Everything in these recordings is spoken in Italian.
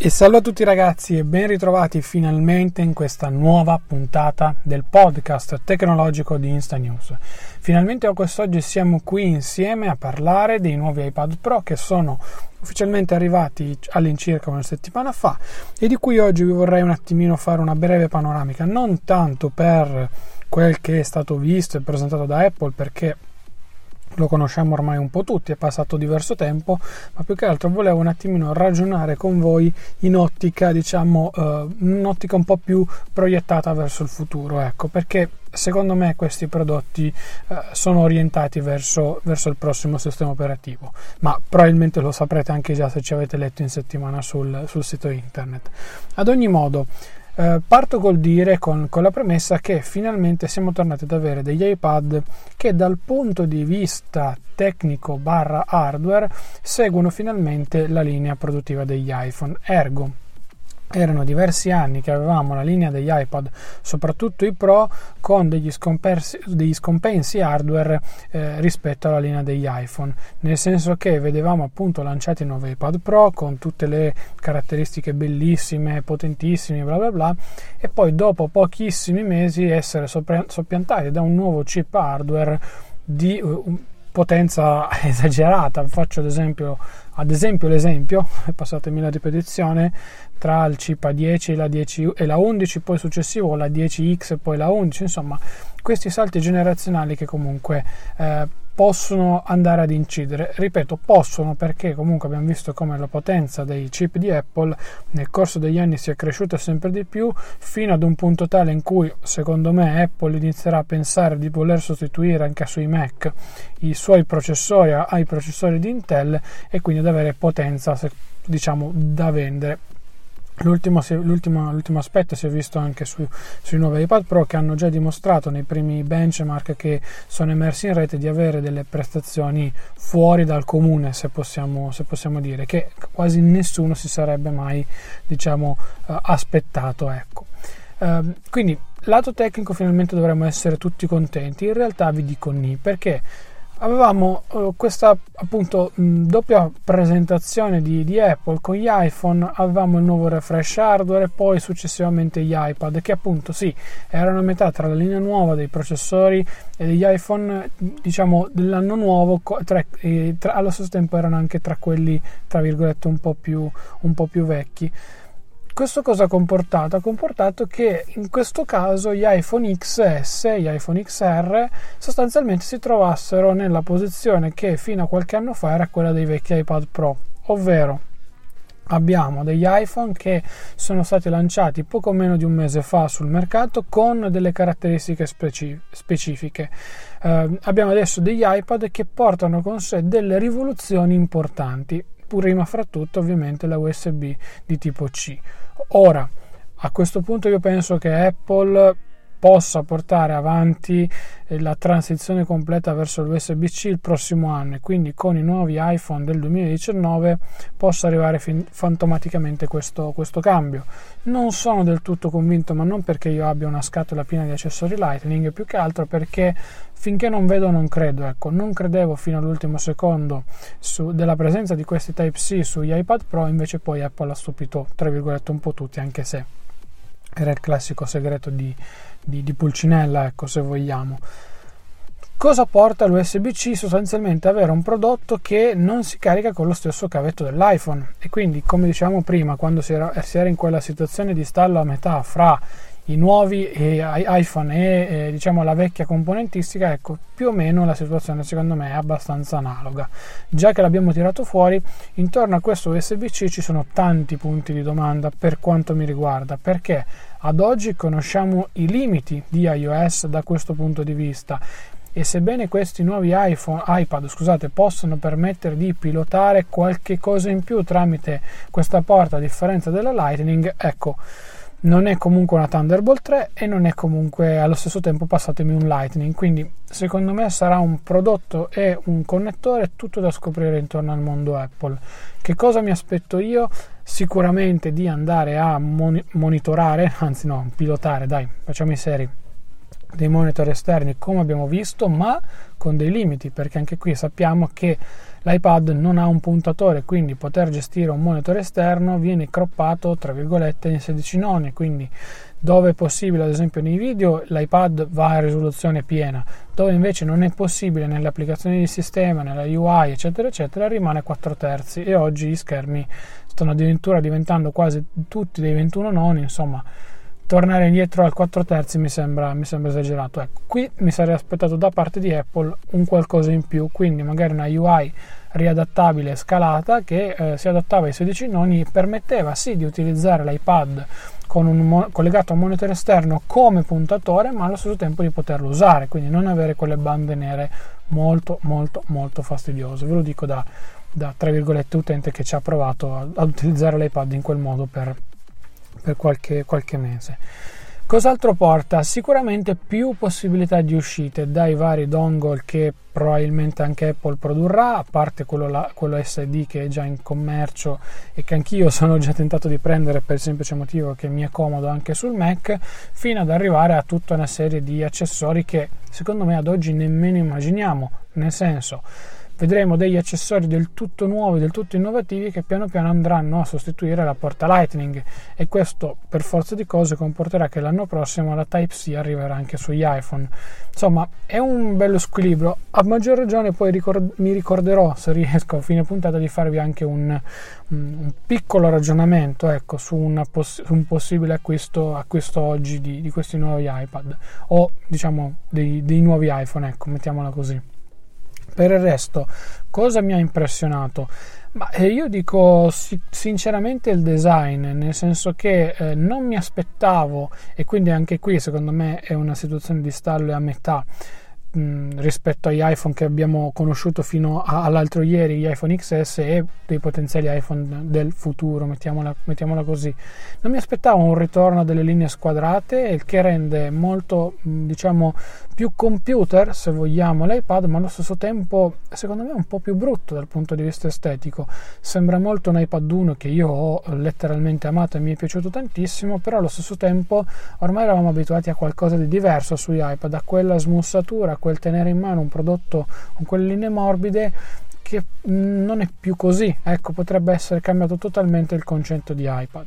E salve a tutti ragazzi e ben ritrovati finalmente in questa nuova puntata del podcast tecnologico di Insta News. Finalmente quest'oggi siamo qui insieme a parlare dei nuovi iPad Pro che sono ufficialmente arrivati all'incirca una settimana fa e di cui oggi vi vorrei un attimino fare una breve panoramica, non tanto per quel che è stato visto e presentato da Apple, perché lo conosciamo ormai un po' tutti, è passato diverso tempo, ma più che altro volevo un attimino ragionare con voi in ottica, diciamo, un'ottica un po' più proiettata verso il futuro, ecco, perché secondo me questi prodotti sono orientati verso il prossimo sistema operativo, ma probabilmente lo saprete anche già se ci avete letto in settimana sul sito internet. Ad ogni modo, parto col dire, con la premessa che finalmente siamo tornati ad avere degli iPad che dal punto di vista tecnico / hardware seguono finalmente la linea produttiva degli iPhone. Ergo, erano diversi anni che avevamo la linea degli iPad, soprattutto i Pro, con degli scompensi hardware rispetto alla linea degli iPhone, nel senso che vedevamo appunto lanciati i nuovi iPad Pro con tutte le caratteristiche bellissime, potentissime, bla bla bla, e poi dopo pochissimi mesi essere soppiantati da un nuovo chip hardware di potenza esagerata. Faccio ad esempio, passatemi la ripetizione, tra il chip A10 e la 10 e la 11, poi successivo la 10X e poi la 11, insomma questi salti generazionali che comunque possono andare ad incidere, ripeto possono, perché comunque abbiamo visto come la potenza dei chip di Apple nel corso degli anni si è cresciuta sempre di più fino ad un punto tale in cui secondo me Apple inizierà a pensare di voler sostituire anche sui Mac i suoi processori ai processori di Intel e quindi ad avere potenza, diciamo, da vendere. L'ultimo aspetto si è visto anche sui nuovi iPad Pro, che hanno già dimostrato nei primi benchmark che sono emersi in rete di avere delle prestazioni fuori dal comune, se possiamo dire, che quasi nessuno si sarebbe mai, diciamo, aspettato, ecco. Quindi lato tecnico finalmente dovremmo essere tutti contenti, in realtà vi dico ni, perché avevamo questa appunto doppia presentazione di Apple con gli iPhone, avevamo il nuovo refresh hardware e poi successivamente gli iPad che appunto sì, erano a metà tra la linea nuova dei processori e degli iPhone, diciamo, dell'anno nuovo, allo stesso tempo erano anche tra quelli, tra virgolette, un po' più vecchi. Questo cosa ha comportato? Ha comportato che in questo caso gli iPhone XS e gli iPhone XR sostanzialmente si trovassero nella posizione che fino a qualche anno fa era quella dei vecchi iPad Pro, ovvero abbiamo degli iPhone che sono stati lanciati poco meno di un mese fa sul mercato con delle caratteristiche specifiche. Abbiamo adesso degli iPad che portano con sé delle rivoluzioni importanti, prima fra tutto ovviamente la USB di tipo C. Ora, a questo punto io penso che Apple possa portare avanti la transizione completa verso l'USB-C il prossimo anno, e quindi con i nuovi iPhone del 2019 possa arrivare fantomaticamente questo cambio. Non sono del tutto convinto, ma non perché io abbia una scatola piena di accessori Lightning, più che altro perché finché non vedo non credo, ecco, non credevo fino all'ultimo secondo della presenza di questi Type-C sugli iPad Pro, invece poi Apple ha stupito, tra virgolette, un po' tutti, anche se era il classico segreto di Pulcinella, ecco, se vogliamo. Cosa porta l'USB-C? Sostanzialmente avere un prodotto che non si carica con lo stesso cavetto dell'iPhone, e quindi, come dicevamo prima, quando si era in quella situazione di stallo a metà fra i nuovi iPhone e diciamo la vecchia componentistica, ecco, più o meno la situazione secondo me è abbastanza analoga. Già che l'abbiamo tirato fuori, intorno a questo USB-C ci sono tanti punti di domanda per quanto mi riguarda, perché ad oggi conosciamo i limiti di iOS da questo punto di vista, e sebbene questi nuovi iPad possono permettere di pilotare qualche cosa in più tramite questa porta a differenza della Lightning, ecco, non è comunque una Thunderbolt 3 e non è comunque allo stesso tempo, passatemi, un Lightning, quindi secondo me sarà un prodotto e un connettore tutto da scoprire intorno al mondo Apple. Che cosa mi aspetto io? Sicuramente di andare a pilotare dei monitor esterni, come abbiamo visto, ma con dei limiti, perché anche qui sappiamo che l'iPad non ha un puntatore, quindi poter gestire un monitor esterno viene croppato, tra virgolette, in 16:9, quindi dove è possibile, ad esempio nei video, l'iPad va a risoluzione piena, dove invece non è possibile nelle applicazioni di sistema, nella UI, eccetera eccetera, rimane 4 terzi, e oggi gli schermi stanno addirittura diventando quasi tutti dei 21:9, insomma tornare indietro al 4 terzi mi sembra esagerato. Ecco, qui mi sarei aspettato da parte di Apple un qualcosa in più, quindi magari una UI riadattabile, scalata, che si adattava ai 16:9, permetteva sì di utilizzare l'iPad con collegato a un monitor esterno come puntatore, ma allo stesso tempo di poterlo usare, quindi non avere quelle bande nere molto molto molto fastidiose. Ve lo dico da tra virgolette utente che ci ha provato ad utilizzare l'iPad in quel modo per qualche mese. Cos'altro porta? Sicuramente più possibilità di uscite dai vari dongle che probabilmente anche Apple produrrà, a parte quello SD che è già in commercio e che anch'io sono già tentato di prendere per il semplice motivo che mi accomodo anche sul Mac, fino ad arrivare a tutta una serie di accessori che secondo me ad oggi nemmeno immaginiamo, nel senso, vedremo degli accessori del tutto nuovi, del tutto innovativi, che piano piano andranno a sostituire la porta Lightning, e questo per forza di cose comporterà che l'anno prossimo la Type-C arriverà anche sugli iPhone. Insomma, è un bello squilibrio. A maggior ragione poi mi ricorderò, se riesco a fine puntata, di farvi anche un piccolo ragionamento, ecco, su un possibile acquisto oggi di questi nuovi iPad, o diciamo dei nuovi iPhone, ecco, mettiamola così. Per il resto, cosa mi ha impressionato? Ma io dico sinceramente il design, nel senso che non mi aspettavo, e quindi anche qui secondo me è una situazione di stallo a metà rispetto agli iPhone che abbiamo conosciuto fino all'altro ieri, gli iPhone XS e dei potenziali iPhone del futuro, mettiamola così. Non mi aspettavo un ritorno delle linee squadrate, il che rende molto, diciamo, più computer, se vogliamo, l'iPad, ma allo stesso tempo secondo me un po' più brutto dal punto di vista estetico. Sembra molto un iPad 1 che io ho letteralmente amato e mi è piaciuto tantissimo, però allo stesso tempo ormai eravamo abituati a qualcosa di diverso sugli iPad, a quella smussatura, quel tenere in mano un prodotto con quelle linee morbide, che non è più così, ecco, potrebbe essere cambiato totalmente il concetto di iPad.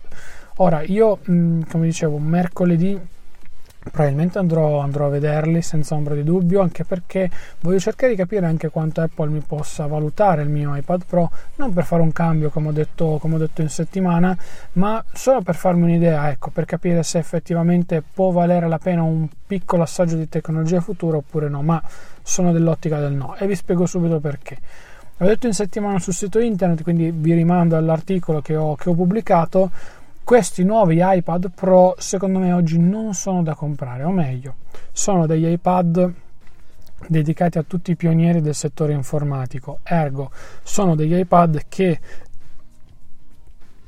Ora io, come dicevo, mercoledì probabilmente andrò a vederli senza ombra di dubbio, anche perché voglio cercare di capire anche quanto Apple mi possa valutare il mio iPad Pro, non per fare un cambio come ho detto in settimana, ma solo per farmi un'idea, ecco, per capire se effettivamente può valere la pena un piccolo assaggio di tecnologia futura oppure no, ma sono dell'ottica del no, e vi spiego subito perché. L'ho detto in settimana sul sito internet, quindi vi rimando all'articolo che ho pubblicato. Questi nuovi iPad Pro secondo me oggi non sono da comprare, o meglio, sono degli iPad dedicati a tutti i pionieri del settore informatico, ergo sono degli iPad che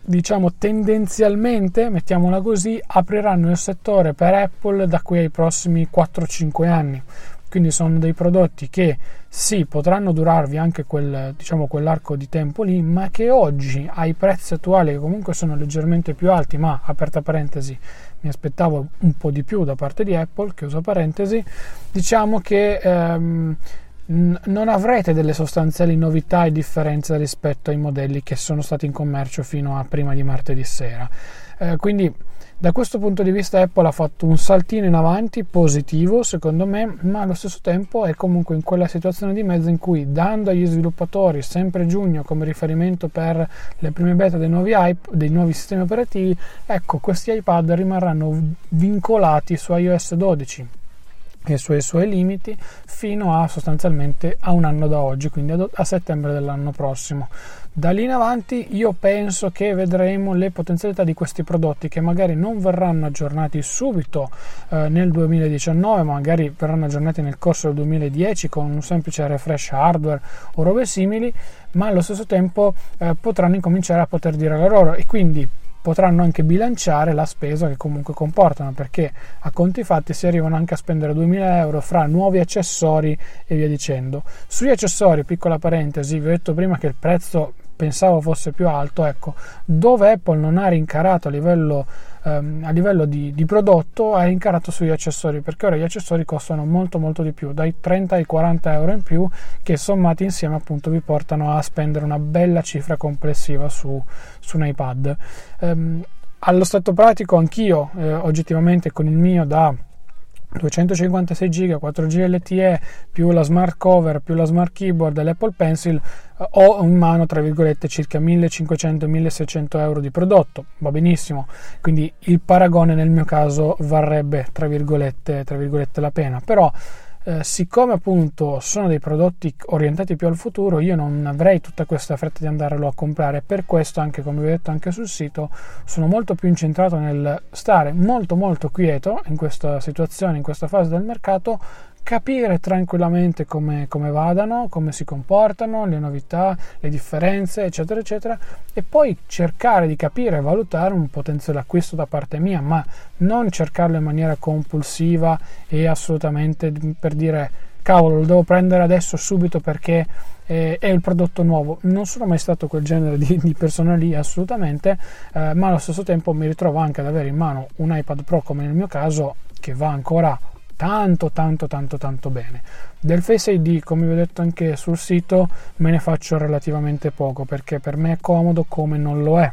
diciamo tendenzialmente, mettiamola così, apriranno il settore per Apple da qui ai prossimi 4-5 anni. Quindi sono dei prodotti che sì, potranno durarvi anche quell'arco di tempo lì, ma che oggi ai prezzi attuali, che comunque sono leggermente più alti, ma aperta parentesi mi aspettavo un po' di più da parte di Apple, chiusa parentesi, diciamo che non avrete delle sostanziali novità e differenze rispetto ai modelli che sono stati in commercio fino a prima di martedì sera. Quindi da questo punto di vista Apple ha fatto un saltino in avanti positivo secondo me, ma allo stesso tempo è comunque in quella situazione di mezzo in cui, dando agli sviluppatori sempre giugno come riferimento per le prime beta dei nuovi sistemi operativi, ecco, questi iPad rimarranno vincolati su iOS 12 e sui suoi limiti fino a sostanzialmente a un anno da oggi, quindi a settembre dell'anno prossimo. Da lì in avanti io penso che vedremo le potenzialità di questi prodotti, che magari non verranno aggiornati subito nel 2019, magari verranno aggiornati nel corso del 2010 con un semplice refresh hardware o robe simili, ma allo stesso tempo potranno incominciare a poter dire la loro e quindi potranno anche bilanciare la spesa che comunque comportano, perché a conti fatti si arrivano anche a spendere 2000 euro fra nuovi accessori e via dicendo. Sugli accessori, piccola parentesi, vi ho detto prima che il prezzo pensavo fosse più alto, ecco, dove Apple non ha rincarato a livello di prodotto, ha rincarato sugli accessori, perché ora gli accessori costano molto molto di più, dai 30 ai 40 euro in più, che sommati insieme appunto vi portano a spendere una bella cifra complessiva su un iPad. Allo stato pratico anch'io oggettivamente con il mio da 256 GB, 4G LTE, più la smart cover, più la smart keyboard e l'Apple Pencil, ho in mano tra virgolette circa 1500-1600 euro di prodotto, va benissimo, quindi il paragone nel mio caso varrebbe tra virgolette la pena, però siccome appunto sono dei prodotti orientati più al futuro, io non avrei tutta questa fretta di andarlo a comprare. Per questo, anche come vi ho detto anche sul sito, sono molto più incentrato nel stare molto molto quieto in questa situazione, in questa fase del mercato, capire tranquillamente come vadano, come si comportano, le novità, le differenze eccetera eccetera, e poi cercare di capire e valutare un potenziale acquisto da parte mia, ma non cercarlo in maniera compulsiva e assolutamente per dire cavolo, lo devo prendere adesso subito perché è il prodotto nuovo. Non sono mai stato quel genere di persona lì assolutamente, ma allo stesso tempo mi ritrovo anche ad avere in mano un iPad Pro, come nel mio caso, che va ancora tanto bene. Del Face ID, come vi ho detto anche sul sito, me ne faccio relativamente poco, perché per me è comodo come non lo è.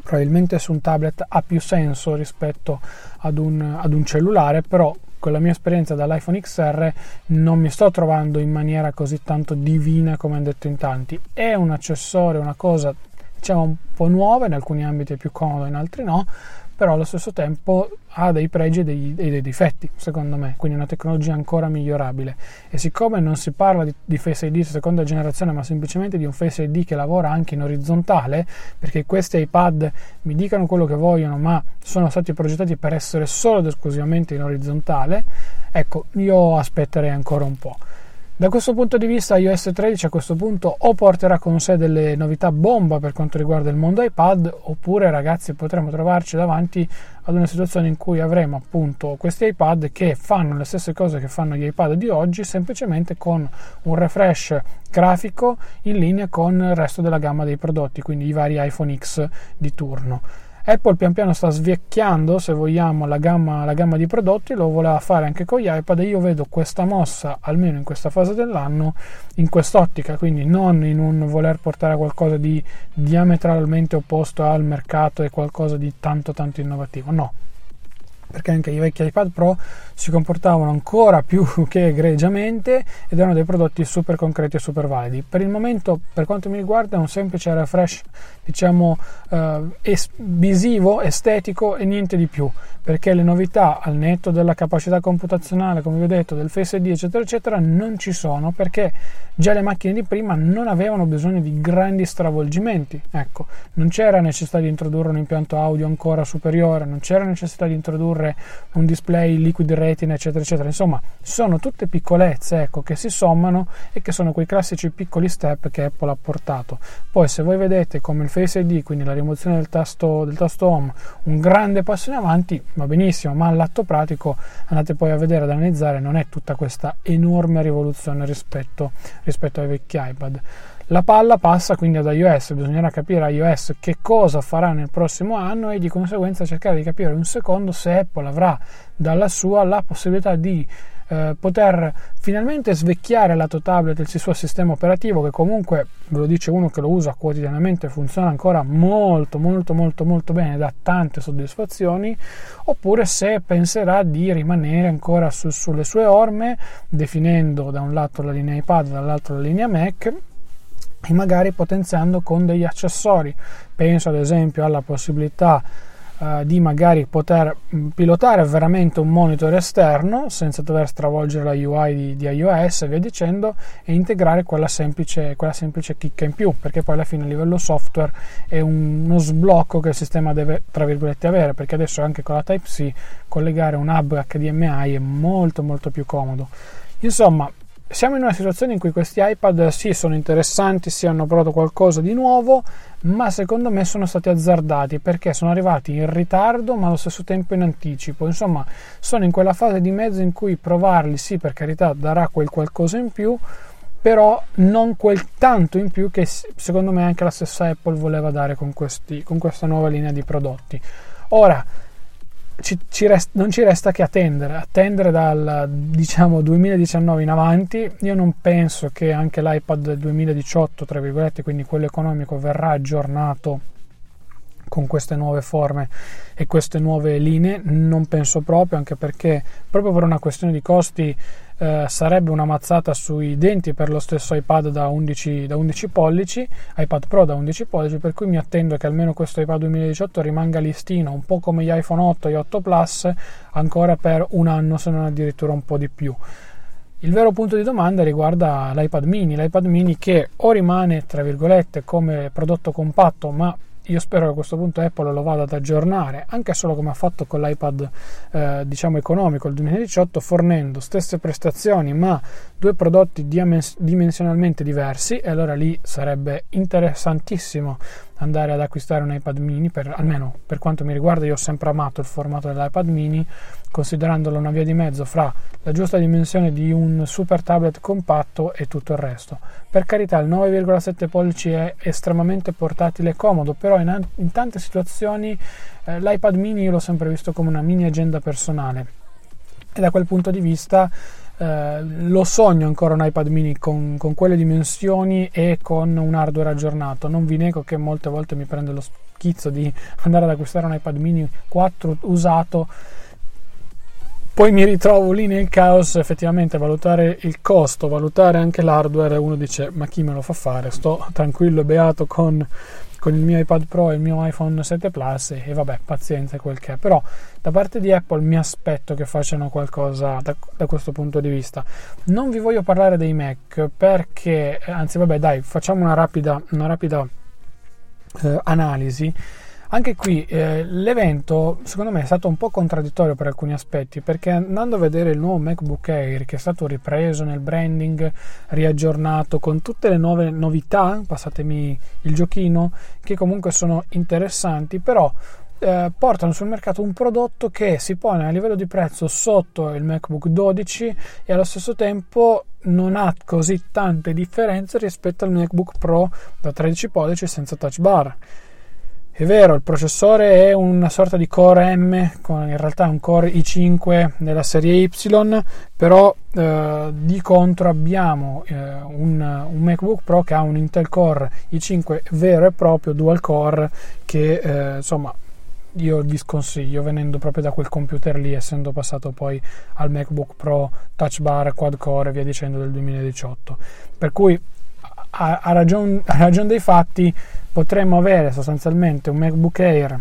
Probabilmente su un tablet ha più senso rispetto ad un cellulare, però con la mia esperienza dall'iPhone XR non mi sto trovando in maniera così tanto divina come hanno detto in tanti. È un accessorio, una cosa diciamo un po' nuova, in alcuni ambiti è più comodo, in altri no, però allo stesso tempo ha dei pregi e dei difetti secondo me, quindi è una tecnologia ancora migliorabile. E siccome non si parla di Face ID seconda generazione, ma semplicemente di un Face ID che lavora anche in orizzontale, perché questi iPad mi dicano quello che vogliono, ma sono stati progettati per essere solo ed esclusivamente in orizzontale, ecco, io aspetterei ancora un po'. Da questo punto di vista iOS 13 a questo punto o porterà con sé delle novità bomba per quanto riguarda il mondo iPad, oppure ragazzi potremo trovarci davanti ad una situazione in cui avremo appunto questi iPad che fanno le stesse cose che fanno gli iPad di oggi, semplicemente con un refresh grafico in linea con il resto della gamma dei prodotti, quindi i vari iPhone X di turno. Apple pian piano sta svecchiando, se vogliamo, la gamma di prodotti, lo voleva fare anche con gli iPad, e io vedo questa mossa, almeno in questa fase dell'anno, in quest'ottica, quindi non in un voler portare a qualcosa di diametralmente opposto al mercato e qualcosa di tanto innovativo, no. Perché anche i vecchi iPad Pro si comportavano ancora più che egregiamente ed erano dei prodotti super concreti e super validi. Per il momento, per quanto mi riguarda, è un semplice refresh diciamo visivo, estetico e niente di più, perché le novità al netto della capacità computazionale, come vi ho detto, del Face ID eccetera eccetera, non ci sono, perché già le macchine di prima non avevano bisogno di grandi stravolgimenti, ecco, non c'era necessità di introdurre un impianto audio ancora superiore, non c'era necessità di introdurre produrre un display liquid retina, eccetera eccetera. Insomma, sono tutte piccolezze, ecco, che si sommano e che sono quei classici piccoli step che Apple ha portato. Poi se voi vedete come il Face ID, quindi la rimozione del tasto Home, un grande passo in avanti, va benissimo, ma all'atto pratico andate poi a vedere, ad analizzare, non è tutta questa enorme rivoluzione rispetto ai vecchi iPad. La palla passa quindi ad iOS, bisognerà capire a iOS che cosa farà nel prossimo anno e di conseguenza cercare di capire un secondo se Apple avrà dalla sua la possibilità di poter finalmente svecchiare il lato tablet, il suo sistema operativo, che comunque, ve lo dice uno che lo usa quotidianamente, funziona ancora molto molto molto molto bene, dà tante soddisfazioni, oppure se penserà di rimanere ancora sulle sue orme, definendo da un lato la linea iPad, dall'altro la linea Mac, e magari potenziando con degli accessori. Penso ad esempio alla possibilità di magari poter pilotare veramente un monitor esterno senza dover stravolgere la UI di iOS e via dicendo, e integrare quella semplice chicca in più, perché poi alla fine a livello software è uno sblocco che il sistema deve, tra virgolette, avere, perché adesso anche con la Type-C collegare un hub HDMI è molto molto più comodo. Insomma, siamo in una situazione in cui questi iPad sì, sono interessanti, sì, hanno provato qualcosa di nuovo, ma secondo me sono stati azzardati, perché sono arrivati in ritardo ma allo stesso tempo in anticipo. Insomma, sono in quella fase di mezzo in cui provarli, sì, per carità, darà quel qualcosa in più, però non quel tanto in più che secondo me anche la stessa Apple voleva dare con questa nuova linea di prodotti. Ora non ci resta che attendere dal, diciamo, 2019 in avanti. Io non penso che anche l'iPad 2018, tra virgolette, quindi quello economico, verrà aggiornato con queste nuove forme e queste nuove linee, non penso proprio, anche perché proprio per una questione di costi sarebbe una mazzata sui denti per lo stesso iPad da 11 pollici, iPad Pro da 11 pollici, per cui mi attendo che almeno questo iPad 2018 rimanga listino, un po' come gli iPhone 8 e 8 Plus, ancora per un anno, se non addirittura un po' di più. Il vero punto di domanda riguarda l'iPad mini, che o rimane, tra virgolette, come prodotto compatto, ma io spero che a questo punto Apple lo vada ad aggiornare, anche solo come ha fatto con l'iPad economico il 2018, fornendo stesse prestazioni ma due prodotti dimensionalmente diversi, e allora lì sarebbe interessantissimo andare ad acquistare un iPad mini, almeno per quanto mi riguarda. Io ho sempre amato il formato dell'iPad mini, considerandolo una via di mezzo fra la giusta dimensione di un super tablet compatto e tutto il resto. Per carità, il 9,7 pollici è estremamente portatile e comodo, però in tante situazioni l'iPad mini io l'ho sempre visto come una mini agenda personale, e da quel punto di vista lo sogno ancora un iPad mini con quelle dimensioni e con un hardware aggiornato. Non vi nego che molte volte mi prende lo schizzo di andare ad acquistare un iPad mini 4 usato, poi mi ritrovo lì nel caos, effettivamente valutare il costo, valutare anche l'hardware, uno dice: ma chi me lo fa fare? Sto tranquillo e beato con il mio iPad Pro e il mio iPhone 7 Plus e vabbè, pazienza è quel che è. Però da parte di Apple mi aspetto che facciano qualcosa da questo punto di vista. Non vi voglio parlare dei Mac, perché anzi vabbè dai, facciamo una rapida analisi. Anche qui l'evento secondo me è stato un po' contraddittorio per alcuni aspetti, perché andando a vedere il nuovo MacBook Air, che è stato ripreso nel branding, riaggiornato con tutte le nuove novità, passatemi il giochino, che comunque sono interessanti, però portano sul mercato un prodotto che si pone a livello di prezzo sotto il MacBook 12 e allo stesso tempo non ha così tante differenze rispetto al MacBook Pro da 13 pollici senza touch bar. È vero, il processore è una sorta di Core M, in realtà è un Core i5 della serie Y, però di contro abbiamo un MacBook Pro che ha un Intel Core i5 vero e proprio, dual core, che insomma io vi sconsiglio, venendo proprio da quel computer lì, essendo passato poi al MacBook Pro Touch Bar, Quad Core e via dicendo del 2018. Per cui a ragion dei fatti potremmo avere sostanzialmente un MacBook Air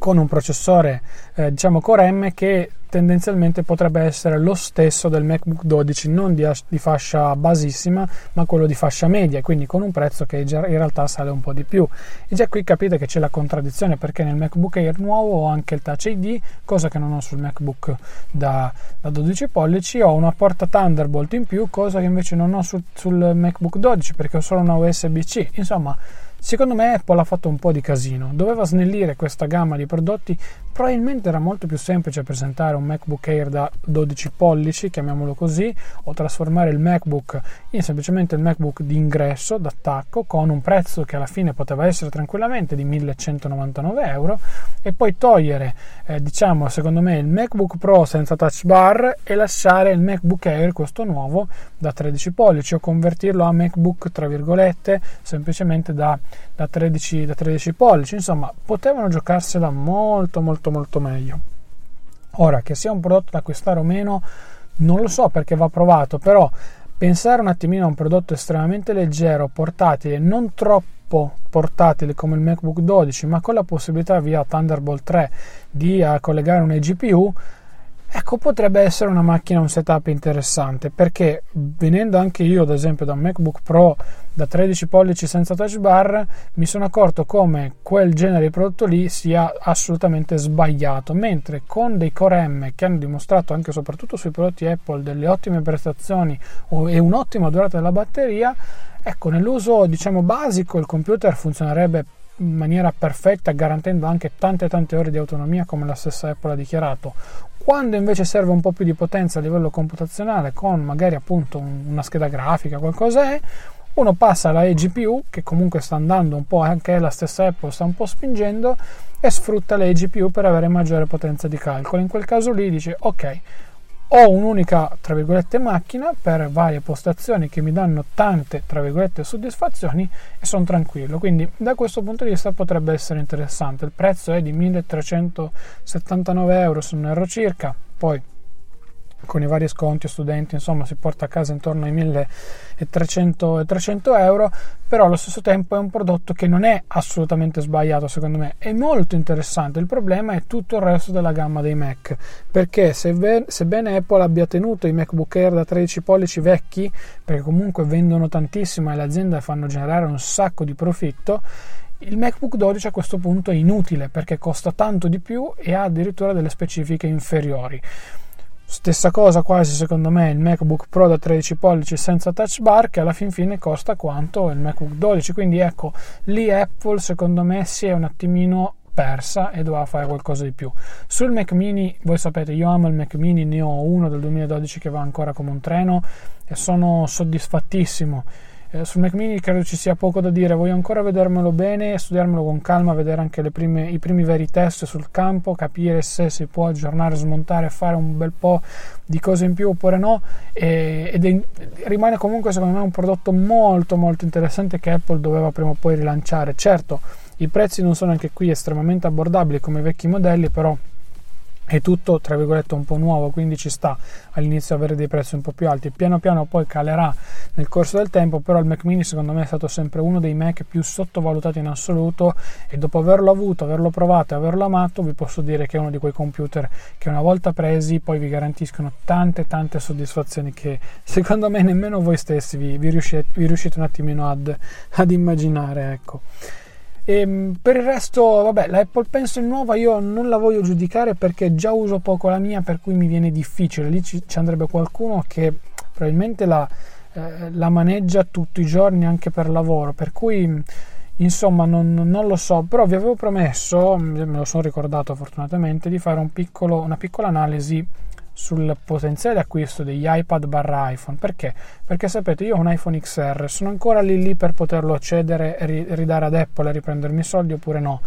con un processore diciamo Core M, che tendenzialmente potrebbe essere lo stesso del MacBook 12, non di fascia basissima ma quello di fascia media, quindi con un prezzo che in realtà sale un po' di più. E già qui capite che c'è la contraddizione, perché nel MacBook Air nuovo ho anche il Touch ID, cosa che non ho sul MacBook da 12 pollici, ho una porta Thunderbolt in più, cosa che invece non ho sul MacBook 12 perché ho solo una USB-C. Insomma, secondo me Apple ha fatto un po' di casino, doveva snellire questa gamma di prodotti. Probabilmente era molto più semplice presentare un MacBook Air da 12 pollici, chiamiamolo così, o trasformare il MacBook in semplicemente il MacBook d'ingresso, d'attacco, con un prezzo che alla fine poteva essere tranquillamente di 1.199 euro, e poi togliere diciamo secondo me il MacBook Pro senza touch bar e lasciare il MacBook Air, questo nuovo, da 13 pollici, o convertirlo a MacBook tra virgolette semplicemente da 13 pollici. Insomma, potevano giocarsela molto meglio. Ora, che sia un prodotto da acquistare o meno non lo so, perché va provato, però pensare un attimino a un prodotto estremamente leggero, portatile, non troppo portatile come il MacBook 12, ma con la possibilità via Thunderbolt 3 di collegare un eGPU, ecco, potrebbe essere una macchina, un setup interessante, perché venendo anche io ad esempio da un MacBook Pro da 13 pollici senza touch bar, mi sono accorto come quel genere di prodotto lì sia assolutamente sbagliato, mentre con dei Core M che hanno dimostrato anche soprattutto sui prodotti Apple delle ottime prestazioni e un'ottima durata della batteria, ecco, nell'uso diciamo basico il computer funzionerebbe in maniera perfetta, garantendo anche tante ore di autonomia come la stessa Apple ha dichiarato. Quando invece serve un po' più di potenza a livello computazionale, con magari appunto una scheda grafica, qualcosa, uno passa alla eGPU, che comunque sta andando un po', anche la stessa Apple sta un po' spingendo, e sfrutta le eGPU per avere maggiore potenza di calcolo. In quel caso lì dice: ok, ho un'unica tra virgolette macchina per varie postazioni che mi danno tante tra virgolette soddisfazioni e sono tranquillo. Quindi da questo punto di vista potrebbe essere interessante. Il prezzo è di 1.379 euro se non erro circa, poi con i vari sconti e studenti insomma si porta a casa intorno ai 1.300 euro, però allo stesso tempo è un prodotto che non è assolutamente sbagliato, secondo me è molto interessante. Il problema è tutto il resto della gamma dei Mac, perché sebbene Apple abbia tenuto i MacBook Air da 13 pollici vecchi, perché comunque vendono tantissimo e le aziende fanno generare un sacco di profitto, il MacBook 12 a questo punto è inutile perché costa tanto di più e ha addirittura delle specifiche inferiori. Stessa cosa quasi secondo me il MacBook Pro da 13 pollici senza touch bar, che alla fin fine costa quanto il MacBook 12, quindi ecco, lì Apple secondo me si è un attimino persa e doveva fare qualcosa di più. Sul Mac Mini, voi sapete, io amo il Mac Mini, ne ho uno del 2012 che va ancora come un treno e sono soddisfattissimo. Sul Mac Mini credo ci sia poco da dire, voglio ancora vedermelo bene, studiarmelo con calma, vedere anche i primi veri test sul campo, capire se si può aggiornare, smontare, fare un bel po' di cose in più oppure no, rimane comunque secondo me un prodotto molto interessante che Apple doveva prima o poi rilanciare. Certo, i prezzi non sono anche qui estremamente abbordabili come i vecchi modelli, però è tutto tra virgolette un po' nuovo, quindi ci sta all'inizio avere dei prezzi un po' più alti, piano piano poi calerà nel corso del tempo. Però il Mac Mini secondo me è stato sempre uno dei Mac più sottovalutati in assoluto, e dopo averlo avuto, averlo provato e averlo amato, vi posso dire che è uno di quei computer che una volta presi poi vi garantiscono tante soddisfazioni che secondo me nemmeno voi stessi vi riuscite un attimino ad immaginare, ecco. E per il resto, vabbè, la Apple Pencil nuova io non la voglio giudicare perché già uso poco la mia, per cui mi viene difficile. Lì ci andrebbe qualcuno che probabilmente la maneggia tutti i giorni anche per lavoro, per cui insomma non lo so. Però vi avevo promesso, me lo sono ricordato fortunatamente, di fare una piccola analisi sul potenziale acquisto degli iPad barra iPhone. Perché? Perché sapete, io ho un iPhone XR, sono ancora lì per poterlo cedere e ridare ad Apple e riprendermi i soldi oppure no.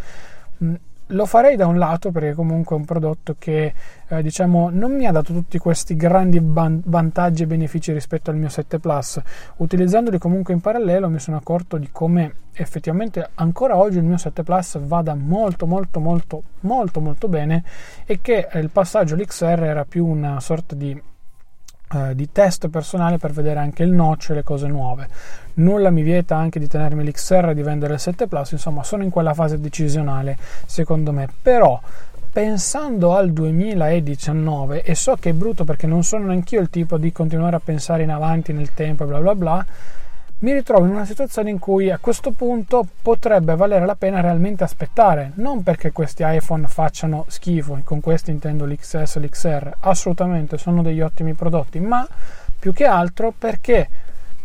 Lo farei da un lato perché comunque è un prodotto che diciamo non mi ha dato tutti questi grandi vantaggi e benefici rispetto al mio 7 Plus. Utilizzandoli comunque in parallelo mi sono accorto di come effettivamente ancora oggi il mio 7 Plus vada molto bene, e che il passaggio all'XR era più una sorta di di test personale per vedere anche il notch e le cose nuove. Nulla mi vieta anche di tenermi l'XR e di vendere il 7 Plus, insomma sono in quella fase decisionale secondo me. Però pensando al 2019, e so che è brutto perché non sono neanch'io il tipo di continuare a pensare in avanti nel tempo e bla bla bla, mi ritrovo in una situazione in cui a questo punto potrebbe valere la pena realmente aspettare, non perché questi iPhone facciano schifo, con questi intendo l'XS e l'XR, assolutamente sono degli ottimi prodotti, ma più che altro perché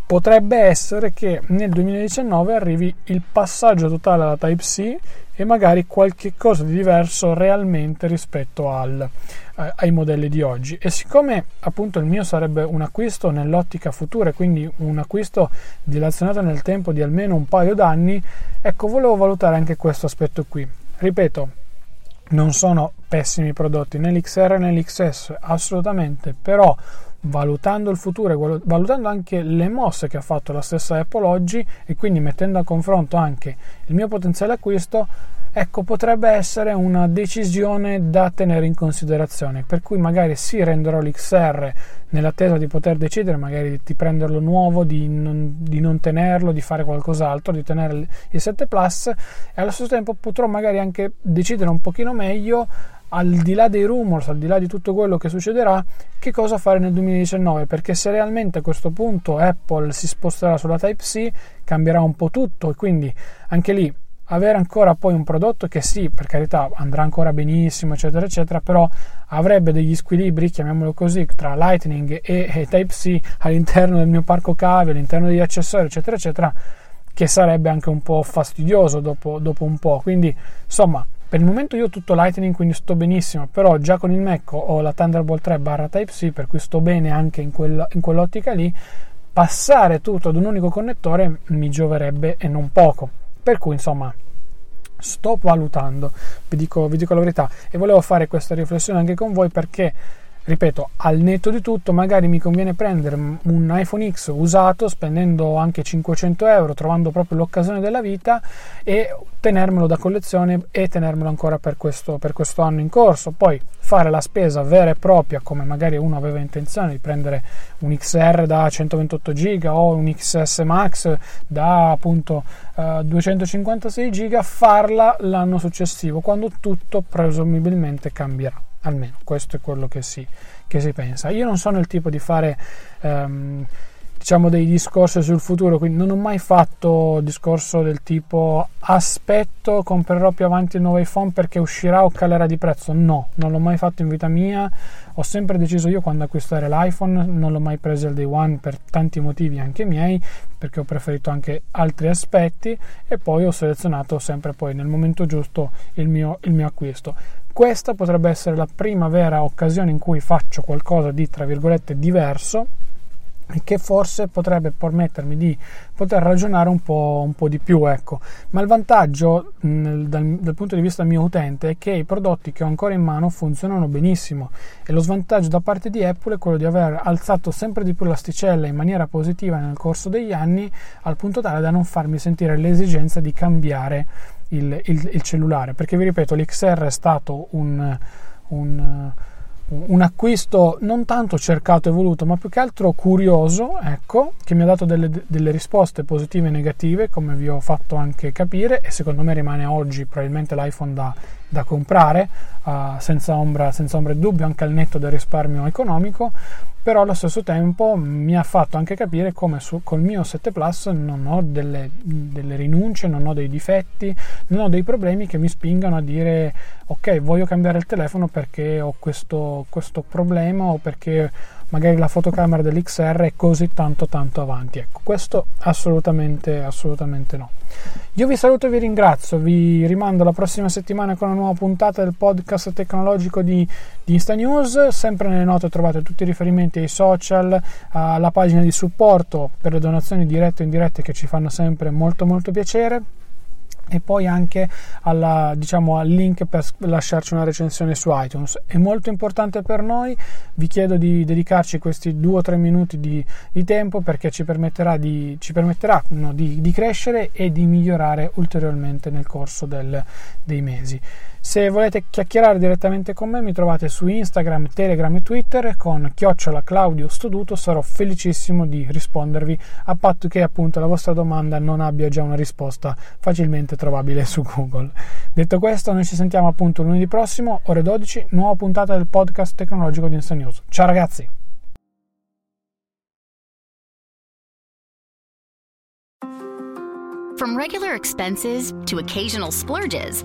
potrebbe essere che nel 2019 arrivi il passaggio totale alla Type-C e magari qualche cosa di diverso realmente rispetto ai modelli di oggi. E siccome appunto il mio sarebbe un acquisto nell'ottica futura, quindi un acquisto dilazionato nel tempo di almeno un paio d'anni, ecco, volevo valutare anche questo aspetto qui. Ripeto, non sono pessimi prodotti né l'XR né l'XS, assolutamente, però valutando il futuro e valutando anche le mosse che ha fatto la stessa Apple oggi e quindi mettendo a confronto anche il mio potenziale acquisto, ecco, potrebbe essere una decisione da tenere in considerazione, per cui magari sì, renderò l'XR nell'attesa di poter decidere magari di prenderlo nuovo, di non tenerlo, di fare qualcos'altro, di tenere il 7 Plus, e allo stesso tempo potrò magari anche decidere un pochino meglio, al di là dei rumors, al di là di tutto quello che succederà, che cosa fare nel 2019, perché se realmente a questo punto Apple si sposterà sulla Type-C cambierà un po' tutto, e quindi anche lì avere ancora poi un prodotto che sì, per carità, andrà ancora benissimo eccetera eccetera, però avrebbe degli squilibri, chiamiamolo così, tra Lightning e Type-C all'interno del mio parco cavi, all'interno degli accessori eccetera eccetera, che sarebbe anche un po' fastidioso dopo un po'. Quindi insomma, per il momento io ho tutto Lightning, quindi sto benissimo, però già con il Mac ho la Thunderbolt 3 / Type-C, per cui sto bene anche in quell'ottica lì. Passare tutto ad un unico connettore mi gioverebbe, e non poco, per cui insomma sto valutando, vi dico la verità, e volevo fare questa riflessione anche con voi perché, ripeto, al netto di tutto magari mi conviene prendere un iPhone X usato spendendo anche 500 euro, trovando proprio l'occasione della vita, e tenermelo da collezione e tenermelo ancora per questo anno in corso. Poi fare la spesa vera e propria, come magari uno aveva intenzione di prendere un XR da 128 giga o un XS Max da appunto 256 giga, farla l'anno successivo quando tutto presumibilmente cambierà. Almeno questo è quello che si pensa. Io non sono il tipo di fare diciamo dei discorsi sul futuro, quindi non ho mai fatto discorso del tipo aspetto, comprerò più avanti il nuovo iPhone perché uscirà o calerà di prezzo. No, non l'ho mai fatto in vita mia, ho sempre deciso io quando acquistare l'iPhone, non l'ho mai preso al day one per tanti motivi anche miei, perché ho preferito anche altri aspetti, e poi ho selezionato sempre poi nel momento giusto il mio acquisto. Questa potrebbe essere la prima vera occasione in cui faccio qualcosa di, tra virgolette, diverso, che forse potrebbe permettermi di poter ragionare un po' di più, ecco. Ma il vantaggio dal punto di vista mio utente è che i prodotti che ho ancora in mano funzionano benissimo, e lo svantaggio da parte di Apple è quello di aver alzato sempre di più l'asticella in maniera positiva nel corso degli anni, al punto tale da non farmi sentire l'esigenza di cambiare il cellulare, perché vi ripeto, l'XR è stato un acquisto non tanto cercato e voluto, ma più che altro curioso, ecco, che mi ha dato delle risposte positive e negative, come vi ho fatto anche capire, e secondo me rimane oggi probabilmente l'iPhone da comprare, senza ombra di dubbio, anche al netto del risparmio economico. Però allo stesso tempo mi ha fatto anche capire come col mio 7 Plus non ho delle rinunce, non ho dei difetti, non ho dei problemi che mi spingano a dire ok, voglio cambiare il telefono perché ho questo problema, o perché magari la fotocamera dell'XR è così tanto avanti. Ecco, questo assolutamente no. Io vi saluto e vi ringrazio, vi rimando la prossima settimana con una nuova puntata del podcast tecnologico di Insta News. Sempre nelle note trovate tutti i riferimenti ai social, alla pagina di supporto per le donazioni dirette o indirette che ci fanno sempre molto piacere. e poi anche alla, diciamo, al link per lasciarci una recensione su iTunes. È molto importante per noi, vi chiedo di dedicarci questi 2 o 3 minuti di tempo, perché ci permetterà di crescere e di migliorare ulteriormente nel corso dei mesi. Se volete chiacchierare direttamente con me, mi trovate su Instagram, Telegram e Twitter con @Claudio Studuto. Sarò felicissimo di rispondervi, a patto che appunto la vostra domanda non abbia già una risposta facilmente trovabile su Google. Detto questo, noi ci sentiamo appunto lunedì prossimo, ore 12, nuova puntata del podcast tecnologico di Insta News. Ciao ragazzi! From regular expenses to occasional splurges,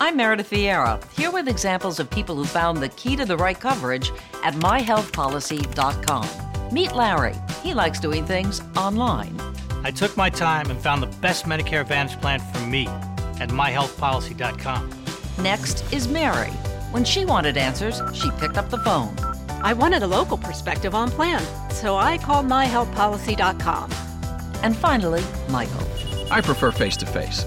I'm Meredith Vieira, here with examples of people who found the key to the right coverage at MyHealthPolicy.com. Meet Larry. He likes doing things online. I took my time and found the best Medicare Advantage plan for me at MyHealthPolicy.com. Next is Mary. When she wanted answers, she picked up the phone. I wanted a local perspective on plan, so I called MyHealthPolicy.com. And finally, Michael. I prefer face-to-face,